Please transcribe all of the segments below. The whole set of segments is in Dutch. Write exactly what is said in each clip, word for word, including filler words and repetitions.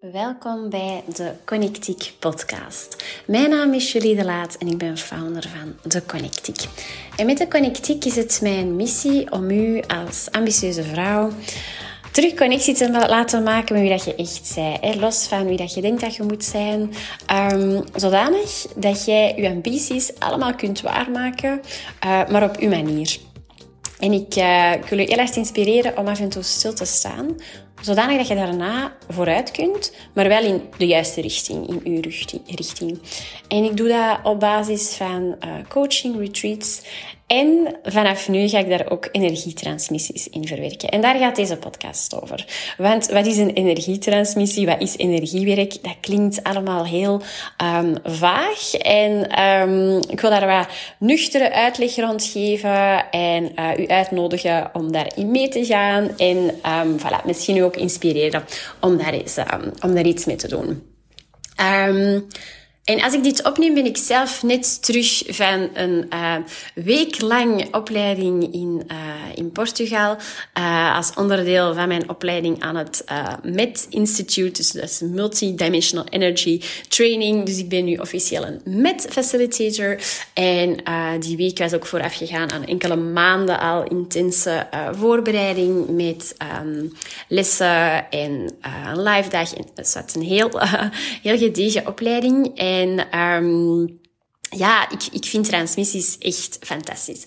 Welkom bij de Connectique podcast. Mijn naam is Julie De Laat en ik ben founder van de Connectique. En met de Connectique is het mijn missie om u als ambitieuze vrouw terug connectie te laten maken met wie dat je echt bent. Los van wie dat je denkt dat je moet zijn. Um, zodanig dat jij je ambities allemaal kunt waarmaken, uh, maar op uw manier. En ik, uh, ik wil je heel erg inspireren om af en toe stil te staan, zodanig dat je daarna vooruit kunt, maar wel in de juiste richting, in uw richting. En ik doe dat op basis van uh, coaching, retreats. En vanaf nu ga ik daar ook energietransmissies in verwerken. En daar gaat deze podcast over. Want wat is een energietransmissie? Wat is energiewerk? Dat klinkt allemaal heel um, vaag. En um, ik wil daar wat nuchtere uitleg rond geven. En uh, u uitnodigen om daarin mee te gaan. En um, voilà, misschien u ook inspireren om daar, eens, um, om daar iets mee te doen. Um, En als ik dit opneem, ben ik zelf net terug van een uh, weeklang opleiding in, uh, in Portugal. Uh, als onderdeel van mijn opleiding aan het uh, M E T Institute. Dus dat is Multidimensional Energy Training. Dus ik ben nu officieel een M E T facilitator. En uh, die week was ook voorafgegaan aan enkele maanden al intense uh, voorbereiding. Met um, lessen en uh, een live dag. En het was een heel, uh, heel gedegen opleiding. En En um, ja, ik, ik vind transmissies echt fantastisch.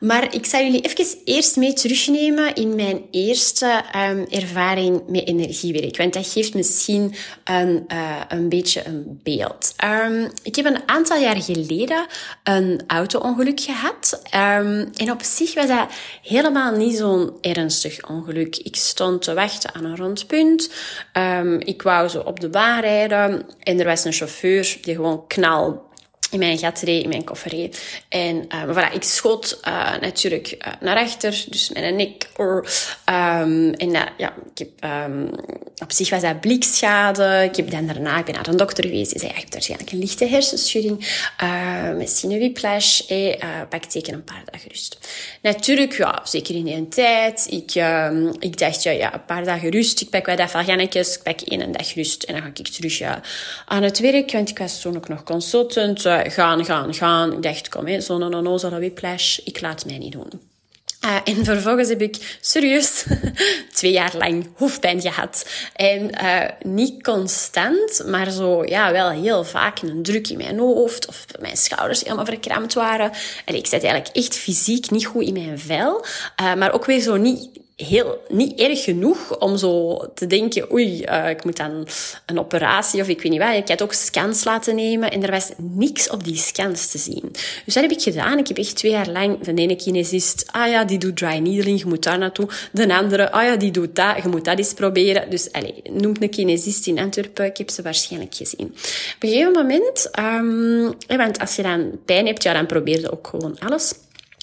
Maar ik zal jullie even eerst mee terugnemen in mijn eerste um, ervaring met energiewerk. Want dat geeft misschien een, uh, een beetje een beeld. Um, ik heb een aantal jaar geleden een auto-ongeluk gehad. Um, en op zich was dat helemaal niet zo'n ernstig ongeluk. Ik stond te wachten aan een rond punt. Um, ik wou zo op de baan rijden. En er was een chauffeur die gewoon knal... in mijn gat reed, in mijn koffer reed. En um, voilà, ik schoot uh, natuurlijk uh, naar achter, dus mijn nek. Or, um, en uh, ja, ik heb, um, op zich was dat blikschade. Ik heb dan daarna, ik ben naar een dokter geweest. Die zei, ja, je hebt waarschijnlijk een lichte hersenschudding. Uh, misschien een whiplash. Eh, uh, pak teken een paar dagen rust. Natuurlijk, ja, zeker in die tijd. Ik, um, ik dacht, ja, ja, een paar dagen rust. Ik pak wel dat valgannetjes. Ik pak één dag rust. En dan ga ik terug ja, aan het werk. Want ik was toen ook nog consultant. Uh, Gaan, gaan, gaan. Ik dacht, kom hè, zo'n onnozel whiplash. Ik laat mij niet doen. Uh, en vervolgens heb ik serieus twee jaar lang hoofdpijn gehad. En uh, niet constant, maar zo, ja, wel heel vaak een druk in mijn hoofd of mijn schouders helemaal verkrampt waren. En ik zat eigenlijk echt fysiek niet goed in mijn vel. Uh, maar ook weer zo niet... heel, niet erg genoeg om zo te denken, oei, uh, ik moet aan een operatie of ik weet niet wat. Ik had ook scans laten nemen en er was niks op die scans te zien. Dus dat heb ik gedaan. Ik heb echt twee jaar lang van de ene kinesist, ah ja, die doet dry needling, je moet daar naartoe. De andere, ah ja, die doet dat, je moet dat eens proberen. Dus, allez, noemt een kinesist in Antwerpen, ik heb ze waarschijnlijk gezien. Op een gegeven moment, um, want als je dan pijn hebt, ja, dan probeer je ook gewoon alles.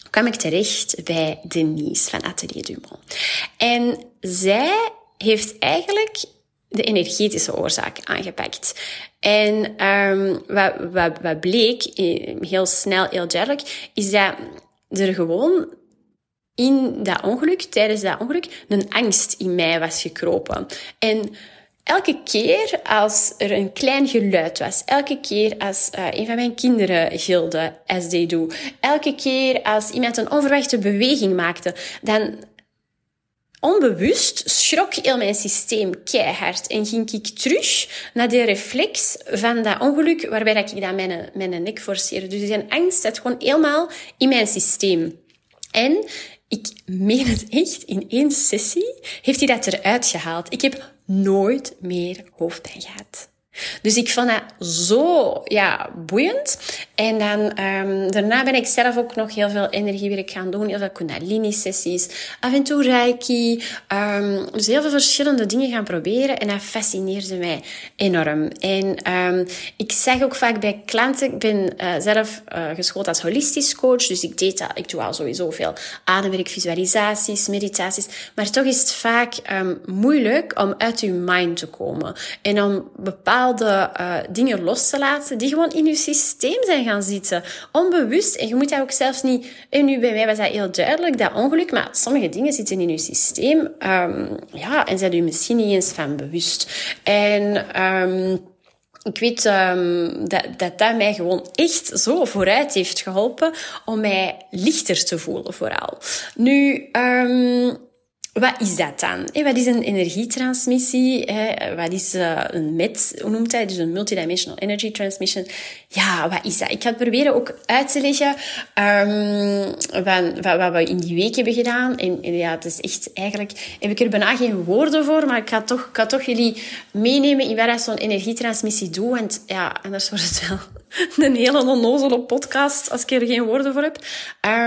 Kwam ik terecht bij Denise van Atelier Dumont. En zij heeft eigenlijk de energetische oorzaak aangepakt. En um, wat, wat, wat bleek, heel snel, heel duidelijk, is dat er gewoon in dat ongeluk, tijdens dat ongeluk, een angst in mij was gekropen. En elke keer als er een klein geluid was, elke keer als uh, een van mijn kinderen gilde, as they do, elke keer als iemand een onverwachte beweging maakte, dan onbewust schrok heel mijn systeem keihard en ging ik terug naar de reflex van dat ongeluk waarbij dat ik dan mijn, mijn nek forceerde. Dus die angst zat gewoon helemaal in mijn systeem. En ik meen het echt, in één sessie heeft hij dat eruit gehaald. Ik heb nooit meer hoofdpijn gehad. Dus ik vond dat zo ja, boeiend. En dan, um, daarna ben ik zelf ook nog heel veel energiewerk gaan doen. Heel veel kundalini-sessies, af en toe reiki. Um, dus heel veel verschillende dingen gaan proberen. En dat fascineerde mij enorm. En um, ik zeg ook vaak bij klanten... Ik ben uh, zelf uh, geschoold als holistisch coach. Dus ik deed dat. Ik doe al sowieso veel ademwerk, visualisaties, meditaties. Maar toch is het vaak um, moeilijk om uit je mind te komen. En om bepaalde bepaalde uh, dingen los te laten die gewoon in je systeem zijn gaan zitten. Onbewust. En je moet dat ook zelfs niet... En nu bij mij was dat heel duidelijk, dat ongeluk. Maar sommige dingen zitten in je systeem. Um, ja, en zijn je misschien niet eens van bewust. En... Um, Ik weet um, dat, dat dat mij gewoon echt zo vooruit heeft geholpen om mij lichter te voelen vooral. Nu, um, wat is dat dan? Wat is een energietransmissie? Wat is een M E T? Hoe noemt hij? Dus een Multidimensional Energy Transmission. Ja, wat is dat? Ik ga het proberen ook uit te leggen um, wat, wat, wat we in die week hebben gedaan. En, en ja, het is echt eigenlijk... Heb ik er bijna geen woorden voor, maar ik ga toch, ik ga toch jullie meenemen in waar zo'n energietransmissie doet. Want ja, anders wordt het wel een hele onnozele podcast als ik er geen woorden voor heb.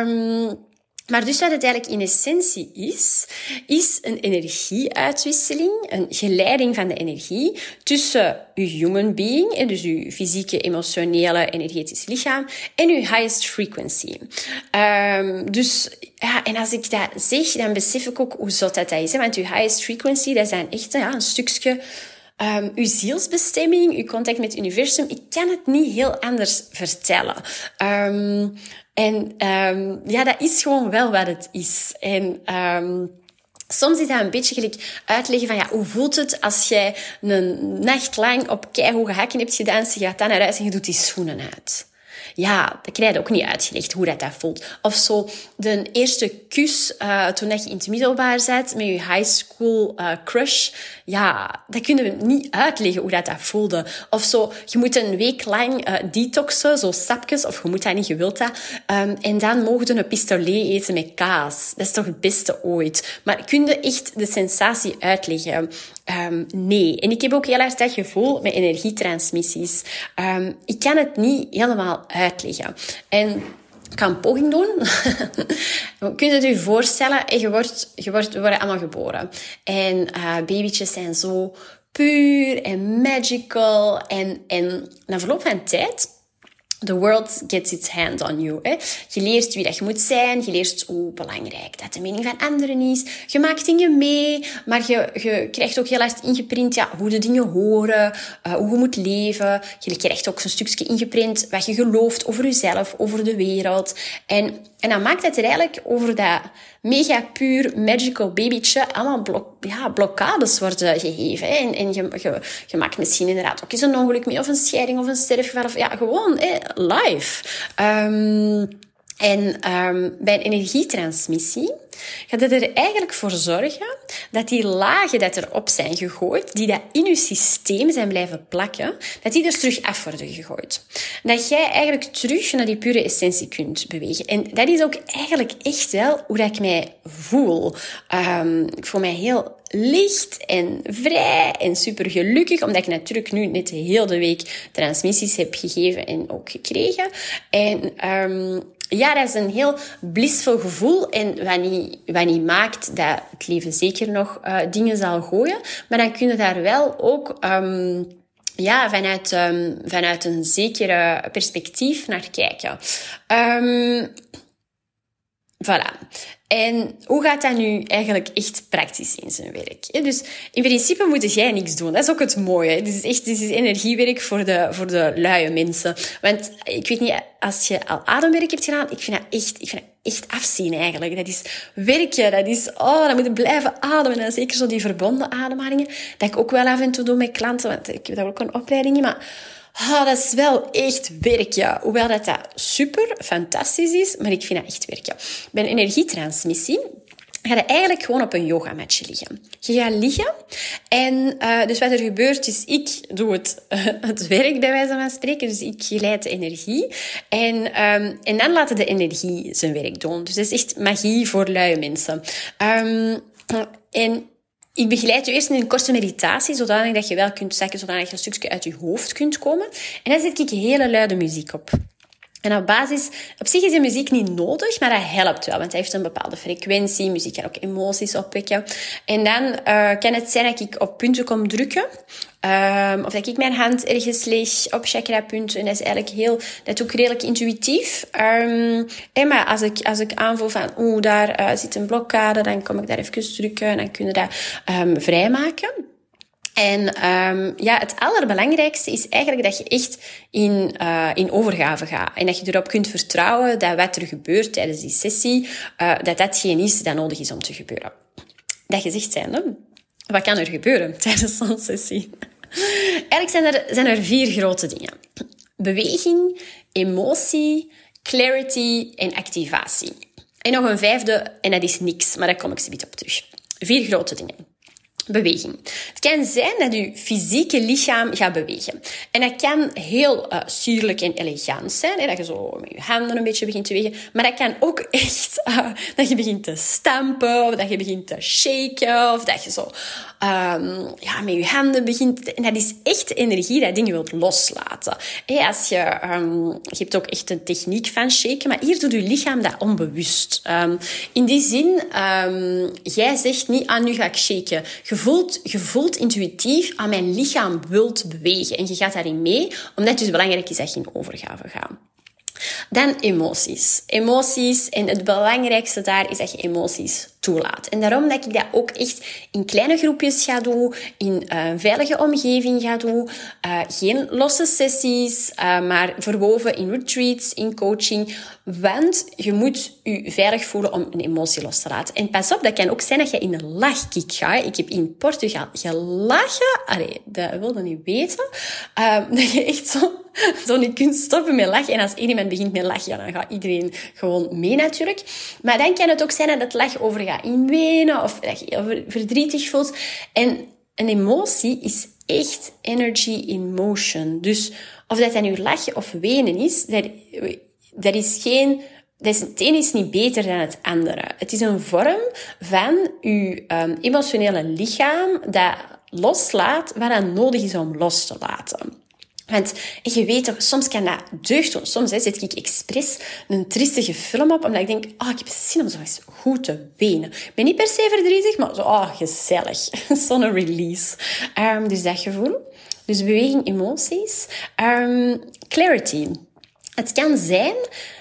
Um, Maar dus wat het eigenlijk in essentie is, is een energieuitwisseling, een geleiding van de energie tussen uw human being, dus uw fysieke, emotionele, energetisch lichaam, en uw highest frequency. Um, dus, ja, en als ik dat zeg, dan besef ik ook hoe zot dat is, hè? Want uw highest frequency, dat is dan echt ja, een stukje... Um, uw zielsbestemming, uw contact met het universum, ik kan het niet heel anders vertellen. Um, en um, ja, dat is gewoon wel wat het is. En... Um Soms is dat een beetje gelijk uitleggen van ja, hoe voelt het als jij een nacht lang op keihoge hakken hebt gedaan, je gaat dan naar huis en je doet die schoenen uit. Ja, dat krijg je ook niet uitgelegd, hoe dat, dat voelt. Of zo, de eerste kus uh, toen dat je in het middelbaar zat met je high school uh, crush. Ja, dat kunnen we niet uitleggen hoe dat, dat voelde. Of zo, je moet een week lang uh, detoxen, zo sapjes, of je moet dat niet, je wilt dat. Um, en dan mogen we een pistolet eten met kaas. Dat is toch het beste ooit. Maar kun je echt de sensatie uitleggen? Um, nee. En ik heb ook heel erg dat gevoel met energietransmissies. Um, ik kan het niet helemaal uitleggen. En ik ga een poging doen. Je kunt het je voorstellen, je wordt, je wordt, we worden allemaal geboren. En uh, babytjes zijn zo puur en magical. En, en na verloop van tijd... The world gets its hand on you. Hè? Je leert wie dat je moet zijn. Je leert hoe belangrijk dat de mening van anderen is. Je maakt dingen mee, maar je, je krijgt ook heel hard ingeprint ja, hoe de dingen horen, uh, hoe je moet leven. Je krijgt ook zo'n stukje ingeprint wat je gelooft over jezelf, over de wereld. En, en dan maakt het er eigenlijk over dat mega puur magical babytje allemaal blok, ja, blokkades worden gegeven. Hè? En, en je, je, je maakt misschien inderdaad ook eens een ongeluk mee, of een scheiding, of een sterfgeval. Of, ja, gewoon... Hè? Live. Um, en um, bij een energietransmissie gaat het er eigenlijk voor zorgen dat die lagen dat erop zijn gegooid, die dat in je systeem zijn blijven plakken, dat die er terug af worden gegooid. Dat jij eigenlijk terug naar die pure essentie kunt bewegen. En dat is ook eigenlijk echt wel hoe dat ik mij voel. Um, ik voel mij heel licht en vrij en super gelukkig, omdat ik natuurlijk nu net heel de week transmissies heb gegeven en ook gekregen. En um, ja, dat is een heel blissvol gevoel. En wanneer wanneer maakt dat het leven zeker nog uh, dingen zal gooien, maar dan kun je daar wel ook... Um, Ja, vanuit, um, vanuit een zekere perspectief naar kijken. Um, voilà. En hoe gaat dat nu eigenlijk echt praktisch in zijn werk? Dus in principe moet jij niks doen. Dat is ook het mooie. Dit is echt dit is energiewerk voor de, voor de luie mensen. Want ik weet niet, als je al ademwerk hebt gedaan, ik vind dat echt... Ik vind dat echt afzien eigenlijk. Dat is werken. Dat is, oh, dan moet je blijven ademen. En zeker zo die verbonden ademhalingen. Dat ik ook wel af en toe doe met klanten. Want ik heb daar ook een opleiding in. Maar oh, dat is wel echt werken. Ja. Hoewel dat, dat super fantastisch is. Maar ik vind dat echt werken. Ja. Bij een energietransmissie ga je eigenlijk gewoon op een yogamatje liggen. Je gaat liggen. En uh, dus wat er gebeurt is, ik doe het, uh, het werk bij wijze van spreken. Dus ik geleid de energie. En, um, en dan laten de energie zijn werk doen. Dus dat is echt magie voor luie mensen. Um, en... Ik begeleid je eerst in een korte meditatie, zodanig dat je wel kunt zakken, zodanig dat je een stukje uit je hoofd kunt komen. En dan zet ik hele luide muziek op. En op basis, op zich is de muziek niet nodig, maar dat helpt wel, want hij heeft een bepaalde frequentie. Muziek kan ook emoties opwekken. En dan uh, kan het zijn dat ik op punten kom drukken. Um, of dat ik mijn hand ergens leg op chakrapunten. En dat is eigenlijk heel, dat ook redelijk intuïtief. Um, en maar als ik, als ik aanvoel van, oeh, daar uh, zit een blokkade, dan kom ik daar even drukken en dan kun je dat um, vrijmaken. En um, ja, het allerbelangrijkste is eigenlijk dat je echt in, uh, in overgave gaat. En dat je erop kunt vertrouwen dat wat er gebeurt tijdens die sessie, uh, dat datgene is dat nodig is om te gebeuren. Dat gezegd zijnde, wat kan er gebeuren tijdens zo'n sessie? Eigenlijk zijn er, zijn er vier grote dingen. Beweging, emotie, clarity en activatie. En nog een vijfde, en dat is niks, maar daar kom ik zo op terug. Vier grote dingen. Beweging. Het kan zijn dat je fysieke lichaam gaat bewegen. En dat kan heel uh, sierlijk en elegant zijn, hè, dat je zo met je handen een beetje begint te bewegen. Maar dat kan ook echt uh, dat je begint te stampen, of dat je begint te shaken, of dat je zo um, ja, met je handen begint. En dat is echt energie dat dingen wilt loslaten. Hey, als je, um, je hebt ook echt een techniek van shaken, maar hier doet je lichaam dat onbewust. Um, in die zin, um, jij zegt niet, ah, nu ga ik shaken. Je voelt, je voelt intuïtief aan mijn lichaam wilt bewegen. En je gaat daarin mee, omdat het dus belangrijk is dat je in overgave gaat. Dan emoties. Emoties. En het belangrijkste daar is dat je emoties toelaat. En daarom dat ik dat ook echt in kleine groepjes ga doen, in een veilige omgeving ga doen. Uh, geen losse sessies, uh, maar verwoven in retreats, in coaching. Want je moet je veilig voelen om een emotie los te laten. En pas op, dat kan ook zijn dat je in een lachkick gaat. Ik heb in Portugal gelachen. Allee, dat wilde niet weten. Uh, dat je echt zo... Zo niet kunt stoppen met lachen. En als iemand begint met lachen, ja, dan gaat iedereen gewoon mee natuurlijk. Maar dan kan het ook zijn dat het lach over gaat inwenen of dat je verdrietig voelt. En een emotie is echt energy in motion. Dus of dat dan nu lachen of wenen is, dat, dat is geen... Dus het een is niet beter dan het andere. Het is een vorm van je um, emotionele lichaam dat loslaat wat dan nodig is om los te laten. Want je weet toch, soms kan dat deugd doen. Soms hè, zet ik expres een triestige film op, omdat ik denk, oh, ik heb zin om zo eens goed te wenen. Ik ben niet per se verdrietig, maar zo, oh, gezellig. Zo'n release. Um, dus dat gevoel. Dus beweging, emoties. Um, clarity. Het kan zijn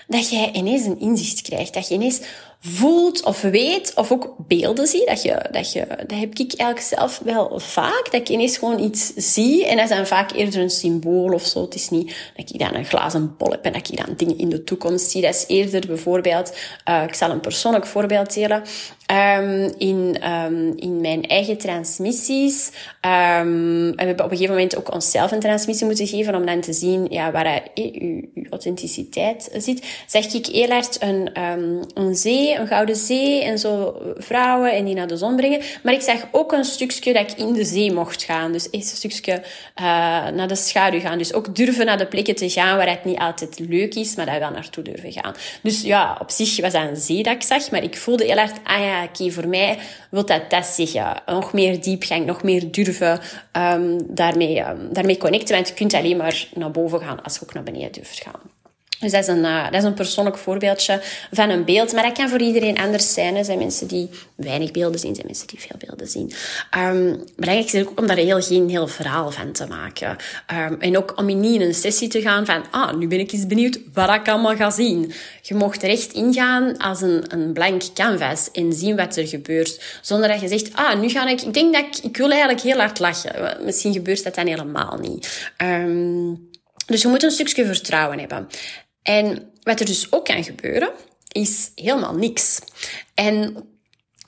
dat jij ineens een inzicht krijgt. Dat je ineens voelt of weet of ook beelden ziet. Dat, je, dat, je, dat heb ik eigenlijk zelf wel vaak. Dat ik ineens gewoon iets zie. En dat is dan vaak eerder een symbool of zo. Het is niet dat ik dan een glazen bol heb en dat ik dan dingen in de toekomst zie. Dat is eerder bijvoorbeeld... Uh, ik zal een persoonlijk voorbeeld delen. Um, in, um, in mijn eigen transmissies. Um, en we hebben op een gegeven moment ook onszelf een transmissie moeten geven. Om dan te zien ja, waar je authenticiteit zit. Zeg ik heel hard een, um, een zee, een gouden zee en zo vrouwen en die naar de zon brengen. Maar ik zag ook een stukje dat ik in de zee mocht gaan. Dus eerst een stukje uh, naar de schaduw gaan. Dus ook durven naar de plekken te gaan waar het niet altijd leuk is, maar daar wel naartoe durven gaan. Dus ja, op zich was dat een zee dat ik zag, maar ik voelde heel hard, ah ja, oké, voor mij wil dat dat zeggen. Nog meer diepgang, nog meer durven um, daarmee, um, daarmee connecten. Want je kunt alleen maar naar boven gaan als je ook naar beneden durft gaan. Dus dat is, een, uh, dat is een persoonlijk voorbeeldje van een beeld. Maar dat kan voor iedereen anders zijn. Er zijn mensen die weinig beelden zien, er zijn mensen die veel beelden zien. Um, belangrijk is ook om daar heel, geen heel verhaal van te maken. Um, en ook om niet in een sessie te gaan van... Ah, nu ben ik eens benieuwd wat ik allemaal ga zien. Je mocht er echt ingaan als een, een blank canvas en zien wat er gebeurt. Zonder dat je zegt... Ah, nu ga ik... Ik denk dat ik... Ik wil eigenlijk heel hard lachen. Misschien gebeurt dat dan helemaal niet. Um, dus je moet een stukje vertrouwen hebben. En wat er dus ook kan gebeuren, is helemaal niks. En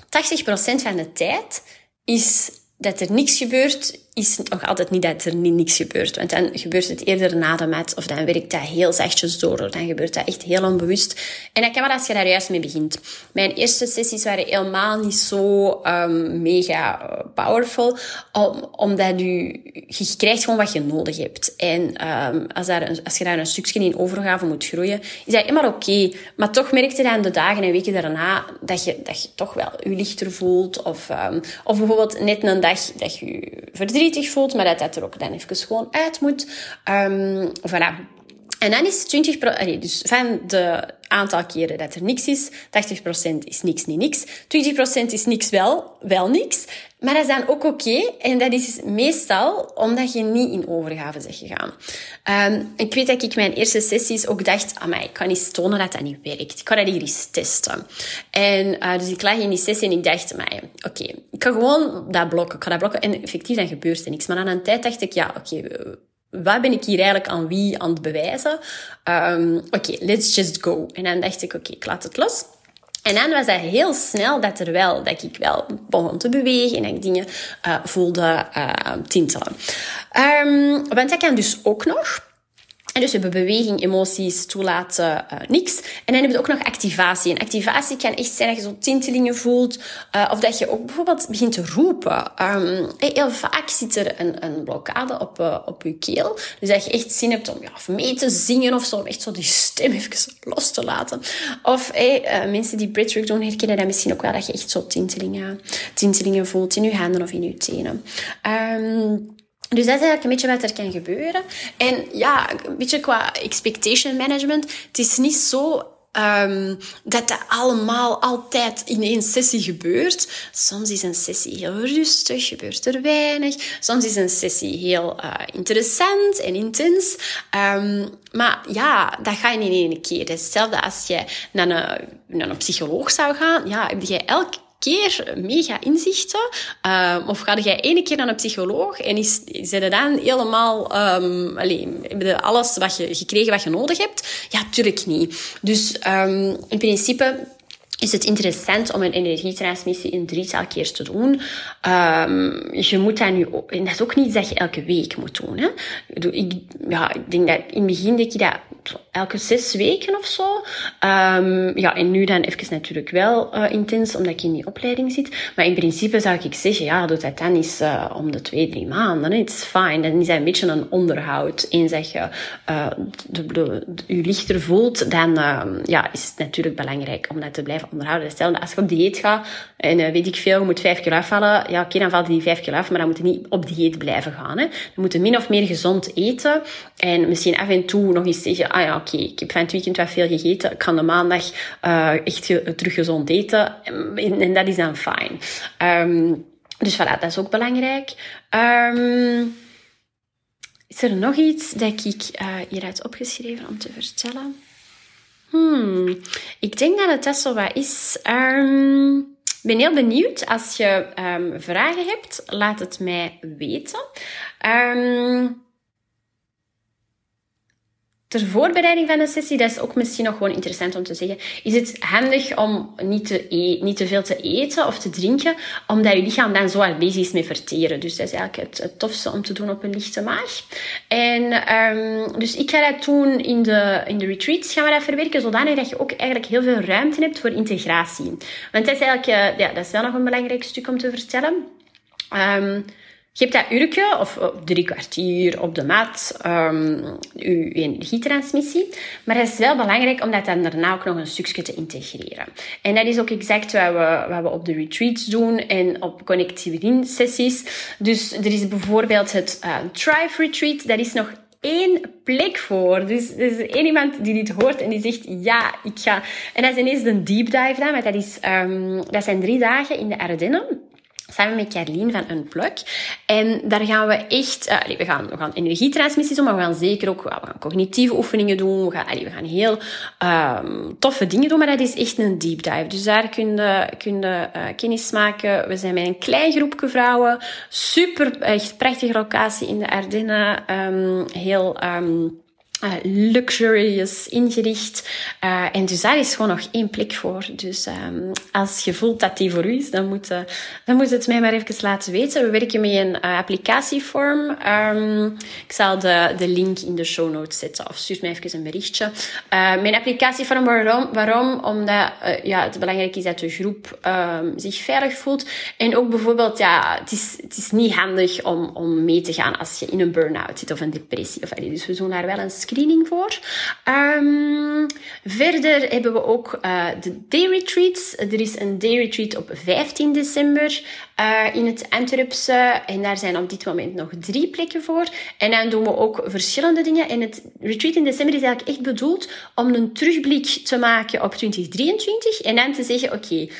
tachtig procent van de tijd is dat er niks gebeurt, is nog altijd niet dat er niet niks gebeurt. Want dan gebeurt het eerder na de mat, of dan werkt dat heel zachtjes door, dan gebeurt dat echt heel onbewust. En dat kan wel als je daar juist mee begint. Mijn eerste sessies waren helemaal niet zo um, mega powerful, om, omdat je, je krijgt gewoon wat je nodig hebt. En um, als, daar een, als je daar een stukje in overgave moet groeien, is dat helemaal oké. Okay. Maar toch merkte je dan de dagen en weken daarna dat je, dat je toch wel je lichter voelt, of, um, of bijvoorbeeld net een dag dat je je verdriet voelt, maar dat dat er ook dan even gewoon uit moet. Um, voilà. En dan is twintig procent... Allee, dus van de aantal keren dat er niks is, tachtig procent is niks, niet niks. twintig procent is niks, wel, wel niks. Maar dat is dan ook oké. En dat is meestal omdat je niet in overgave bent gegaan. Um, ik weet dat ik mijn eerste sessies ook dacht, amai, ik kan eens tonen dat dat niet werkt. Ik kan dat hier eens testen. En uh, dus ik lag in die sessie en ik dacht, amai, oké, ik kan gewoon dat blokken. Ik ga dat blokken. En effectief, dan gebeurt er niks. Maar aan een tijd dacht ik, ja, oké, okay, wat ben ik hier eigenlijk aan wie aan het bewijzen? Um, oké, okay, let's just go. En dan dacht ik, oké, okay, ik laat het los. En dan was dat heel snel dat, er wel, dat ik wel begon te bewegen en dat ik dingen uh, voelde uh, tintelen. Um, want dat kan dus ook nog. En dus we hebben beweging, emoties, toelaten, uh, niks. En dan hebben we ook nog activatie. En activatie kan echt zijn dat je zo tintelingen voelt. Uh, of dat je ook bijvoorbeeld begint te roepen. Um, heel vaak zit er een, een blokkade op, uh, op je keel. Dus dat je echt zin hebt om ja, of mee te zingen of zo. Om echt zo die stem even los te laten. Of hey, uh, mensen die breathwork doen herkennen dat misschien ook wel. Dat je echt zo tintelingen, tintelingen voelt in je handen of in je tenen. Um, Dus dat is eigenlijk een beetje wat er kan gebeuren. En ja, een beetje qua expectation management. Het is niet zo um, dat dat allemaal altijd in één sessie gebeurt. Soms is een sessie heel rustig, gebeurt er weinig. Soms is een sessie heel uh, interessant en intens. Um, maar ja, dat ga je niet in één keer. Dat is hetzelfde als je naar een, naar een psycholoog zou gaan. Ja, heb je elke keer mega inzichten. Uh, of ga jij ene keer naar een psycholoog en is, zijn er dan helemaal um, alleen, heb je alles wat je gekregen wat je nodig hebt? Ja, tuurlijk niet. Dus um, in principe is het interessant om een energietransmissie in drietal keer te doen. Um, je moet dat nu ook, en dat is ook niet dat je elke week moet doen. Hè? Ik, ja, ik denk dat in het begin denk ik dat elke zes weken of zo. Um, ja, en nu dan even natuurlijk wel uh, intens, omdat ik in die opleiding zit. Maar in principe zou ik zeggen, ja, doe dat dan eens uh, om de twee, drie maanden. Het is fijn. Dan is dat een beetje een onderhoud. Eens dat je uh, de, de, de, je lichter voelt, dan uh, ja, is het natuurlijk belangrijk om dat te blijven onderhouden. Stel, als je op dieet gaat en uh, weet ik veel, je moet vijf kilo afvallen. Ja, oké, okay, dan valt die vijf kilo af, maar dan moet je niet op dieet blijven gaan. Hè. Dan moet je min of meer gezond eten. En misschien af en toe nog eens zeggen, ah ja, oké, okay, ik heb van het weekend wat veel gegeten. Ik kan de maandag uh, echt ge- terug gezond eten. En, en dat is dan fijn. Um, dus voilà, dat is ook belangrijk. Um, is er nog iets dat ik uh, hieruit opgeschreven om te vertellen? Hmm, ik denk dat het dat zo wat is. Ik um, ben heel benieuwd. Als je um, vragen hebt, laat het mij weten. Um, ter voorbereiding van een sessie, dat is ook misschien nog gewoon interessant om te zeggen, is het handig om niet te, e- niet te veel te eten of te drinken, omdat je lichaam dan zo hard bezig is met verteren. Dus dat is eigenlijk het, het tofste om te doen op een lichte maag. En um, dus ik ga dat doen in de, in de retreats, gaan we dat verwerken, zodanig dat je ook eigenlijk heel veel ruimte hebt voor integratie. Want dat is eigenlijk, uh, ja, dat is wel nog een belangrijk stuk om te vertellen. Um, Je hebt dat uurtje, of drie kwartier op de mat, um, je energietransmissie. Maar het is wel belangrijk om dat dan daarna ook nog een stukje te integreren. En dat is ook exact wat we, wat we op de retreats doen en op connectivity sessies. Dus er is bijvoorbeeld het uh, Thrive Retreat, dat is nog één plek voor. Dus er is één iemand die dit hoort en die zegt, ja, ik ga... En dat is ineens een deep dive dan, want dat, is, um, dat zijn drie dagen in de Ardennen. Samen met Caroline van Unplug. En daar gaan we echt... Uh, we, gaan, we gaan energietransmissies doen, maar we gaan zeker ook... Uh, we gaan cognitieve oefeningen doen. We gaan, uh, we gaan heel um, toffe dingen doen, maar dat is echt een deep dive. Dus daar kun je, kun je uh, kennis maken. We zijn met een klein groepje vrouwen. Super, echt prachtige locatie in de Ardennen. Um, heel... Um, Uh, luxurious ingericht. Uh, en dus daar is gewoon nog één plek voor. Dus um, als je voelt dat die voor u is, dan moet, uh, dan moet het mij maar even laten weten. We werken met een uh, applicatievorm. Um, ik zal de, de link in de show notes zetten. Of stuur mij even een berichtje. Uh, mijn applicatievorm, waarom? Waarom? Omdat uh, ja, het belangrijk is dat de groep um, zich veilig voelt. En ook bijvoorbeeld, ja, het is, het is niet handig om, om mee te gaan als je in een burn-out zit of een depressie. Of, dus we doen daar wel een screening voor. Um, verder hebben we ook uh, de day retreats. Er is een day retreat op vijftien december uh, in het Antwerpse. En daar zijn op dit moment nog drie plekken voor. En dan doen we ook verschillende dingen. En het retreat in december is eigenlijk echt bedoeld om een terugblik te maken op twintig drieëntwintig. En dan te zeggen, oké, okay,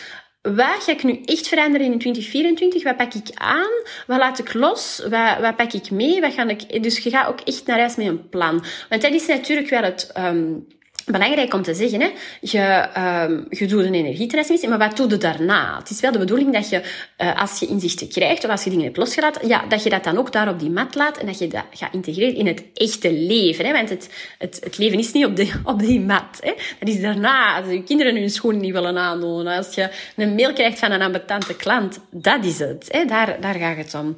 Waar ga ik nu echt veranderen in twintig vierentwintig? Wat pak ik aan? Wat laat ik los? Wat, wat pak ik mee? Wat ga ik... Dus je gaat ook echt naar huis met een plan. Want dat is natuurlijk wel het... Um Belangrijk om te zeggen, hè. Je, um, je doet een energietransmissie, maar wat doe je daarna? Het is wel de bedoeling dat je, uh, als je inzichten krijgt of als je dingen hebt losgelaten, ja, dat je dat dan ook daar op die mat laat en dat je dat gaat integreren in het echte leven. Hè. Want het, het, het leven is niet op, de, op die mat. Hè. Dat is daarna, als je kinderen hun schoenen niet willen aandoen, als je een mail krijgt van een ambetante klant, dat is het. Hè. Daar, daar gaat het om.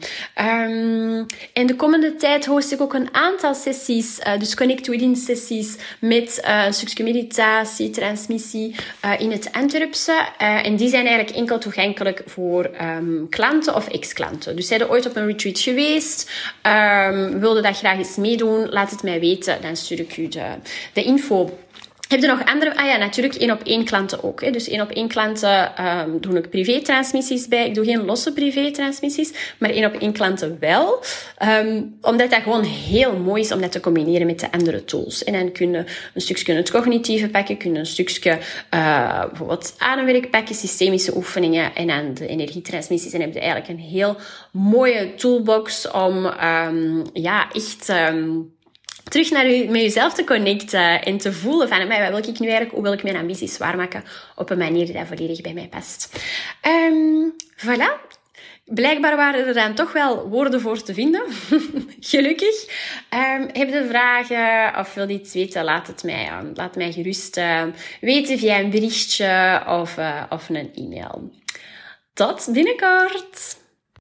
Um, en de komende tijd host ik ook een aantal sessies, uh, dus Connect within sessies met... Uh, stukje meditatie, transmissie uh, in het Antwerpse. Uh, en die zijn eigenlijk enkel toegankelijk voor um, klanten of ex-klanten. Dus zij zijn ooit op een retreat geweest, um, wilden dat graag eens meedoen, laat het mij weten, dan stuur ik u de, de info. Heb je nog andere... Ah ja, natuurlijk één op één klanten ook. Hè. Dus één op één klanten um, doe ik privé-transmissies bij. Ik doe geen losse privé-transmissies, maar één op één klanten wel. Um, omdat dat gewoon heel mooi is om dat te combineren met de andere tools. En dan kun je een stukje het cognitieve pakken, kun je een stukje uh, bijvoorbeeld ademwerk pakken, systemische oefeningen en dan de energietransmissies. En heb je eigenlijk een heel mooie toolbox om um, ja, echt... Um, terug naar je, met jezelf te connecten en te voelen van, wat wil ik nu eigenlijk, hoe wil ik mijn ambities waarmaken op een manier die dat volledig bij mij past. Um, voilà. Blijkbaar waren er dan toch wel woorden voor te vinden. Gelukkig. Um, heb je vragen of wil je iets weten? Laat het mij, um, laat mij gerust uh, weten via een berichtje of, uh, of een e-mail. Tot binnenkort!